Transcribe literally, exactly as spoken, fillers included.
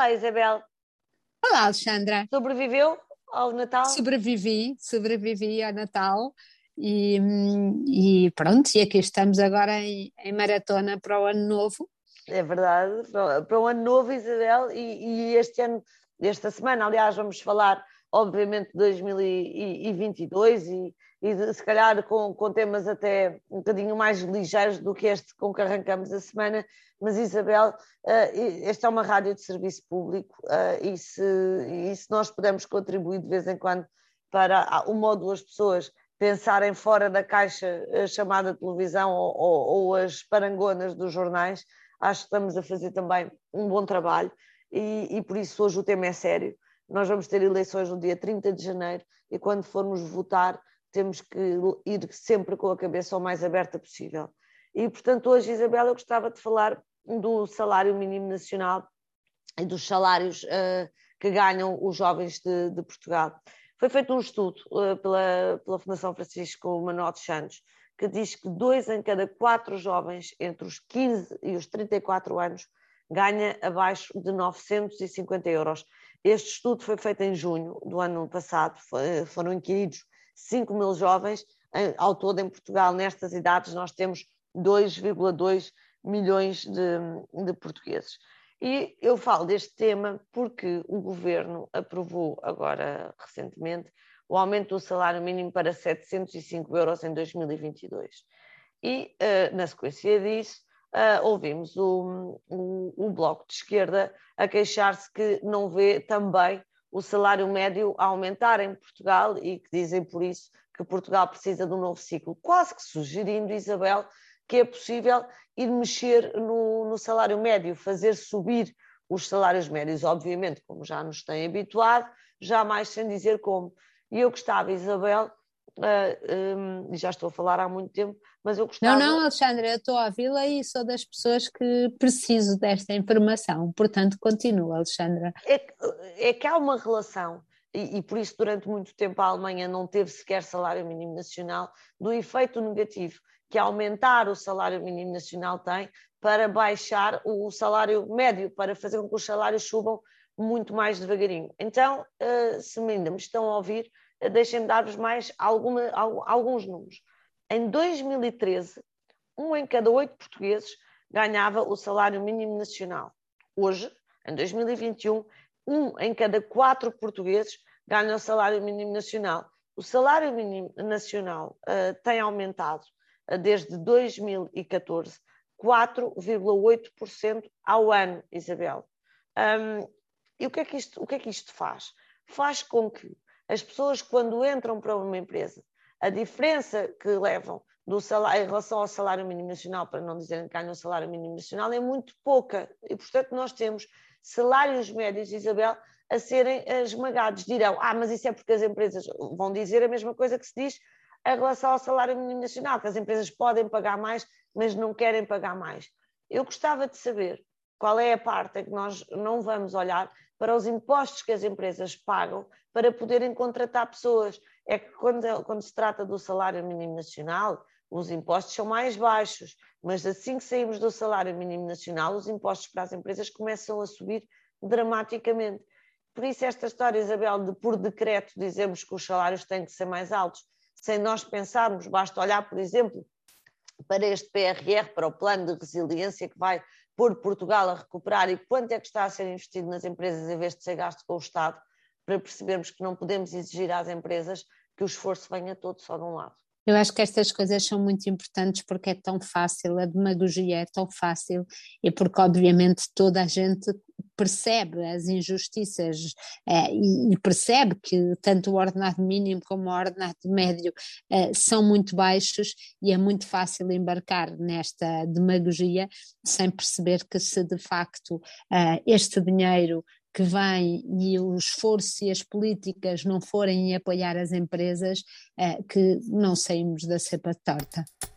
Olá, Isabel. Olá, Alexandra. Sobreviveu ao Natal? Sobrevivi, sobrevivi ao Natal e, e pronto, e aqui estamos agora em, em maratona para o Ano Novo. É verdade, para o Ano Novo, Isabel, e, e este ano, esta semana, aliás, vamos falar obviamente de dois mil e vinte e dois e, e se calhar com, com temas até um bocadinho mais ligeiros do que este com que arrancamos a semana, mas Isabel, uh, esta é uma rádio de serviço público uh, e, se, e se nós pudermos contribuir de vez em quando para uma ou duas pessoas pensarem fora da caixa a chamada televisão ou, ou, ou as parangonas dos jornais, acho que estamos a fazer também um bom trabalho e, e por isso hoje o tema é sério. Nós vamos ter eleições no dia trinta de janeiro e quando formos votar temos que ir sempre com a cabeça o mais aberta possível. E, portanto, hoje, Isabel, eu gostava de falar do salário mínimo nacional e dos salários uh, que ganham os jovens de, de Portugal. Foi feito um estudo uh, pela, pela Fundação Francisco Manuel de Santos que diz que dois em cada quatro jovens entre os quinze e os trinta e quatro anos ganha abaixo de novecentos e cinquenta euros. Este estudo foi feito em junho do ano passado, foram inquiridos cinco mil jovens, ao todo em Portugal, nestas idades nós temos dois vírgula dois milhões de, de portugueses. E eu falo deste tema porque o Governo aprovou agora recentemente o aumento do salário mínimo para setecentos e cinco euros em dois mil e vinte e dois. E na sequência disso, Uh, ouvimos o, o, o Bloco de Esquerda a queixar-se que não vê também o salário médio a aumentar em Portugal e que dizem por isso que Portugal precisa de um novo ciclo, quase que sugerindo, Isabel, que é possível ir mexer no, no salário médio, fazer subir os salários médios, obviamente, como já nos têm habituado, jamais sem dizer como. E eu gostava, Isabel... Uh, um, já estou a falar há muito tempo, mas eu gostava... Não, não, Alexandra, eu estou a ouvi-la e sou das pessoas que preciso desta informação, portanto, continua, Alexandra. É, é que há uma relação, e, e por isso durante muito tempo a Alemanha não teve sequer salário mínimo nacional, do efeito negativo que aumentar o salário mínimo nacional tem para baixar o salário médio, para fazer com que os salários subam muito mais devagarinho. Então, uh, se ainda me estão a ouvir, deixem-me dar-vos mais alguma, alguns números. Em dois mil e treze, um em cada oito portugueses ganhava o salário mínimo nacional. Hoje, em dois mil e vinte e um, um em cada quatro portugueses ganha o salário mínimo nacional. O salário mínimo nacional uh, tem aumentado uh, desde dois mil e catorze quatro vírgula oito por cento ao ano, Isabel. Um, e o que é que isto, o que é que isto faz? Faz com que as pessoas, quando entram para uma empresa, a diferença que levam do salário, em relação ao salário mínimo nacional, para não dizerem que ganham o salário mínimo nacional, é muito pouca. E, portanto, nós temos salários médios, Isabel, a serem esmagados. Dirão, ah, mas isso é porque as empresas vão dizer a mesma coisa que se diz em relação ao salário mínimo nacional, que as empresas podem pagar mais, mas não querem pagar mais. Eu gostava de saber qual é a parte em que nós não vamos olhar para os impostos que as empresas pagam para poderem contratar pessoas. É que quando, quando se trata do salário mínimo nacional, os impostos são mais baixos, mas assim que saímos do salário mínimo nacional, os impostos para as empresas começam a subir dramaticamente. Por isso esta história, Isabel, de por decreto dizemos que os salários têm que ser mais altos, sem nós pensarmos, basta olhar, por exemplo, para este P R R, para o Plano de Resiliência que vai pôr Portugal a recuperar e quanto é que está a ser investido nas empresas em vez de ser gasto com o Estado, para percebermos que não podemos exigir às empresas que o esforço venha todo só de um lado. Eu acho que estas coisas são muito importantes porque é tão fácil, a demagogia é tão fácil e porque obviamente toda a gente percebe as injustiças eh, e percebe que tanto o ordenado mínimo como o ordenado médio eh, são muito baixos e é muito fácil embarcar nesta demagogia sem perceber que se de facto eh, este dinheiro que vem e o esforço e as políticas não forem apoiar as empresas, eh, que não saímos da cepa torta.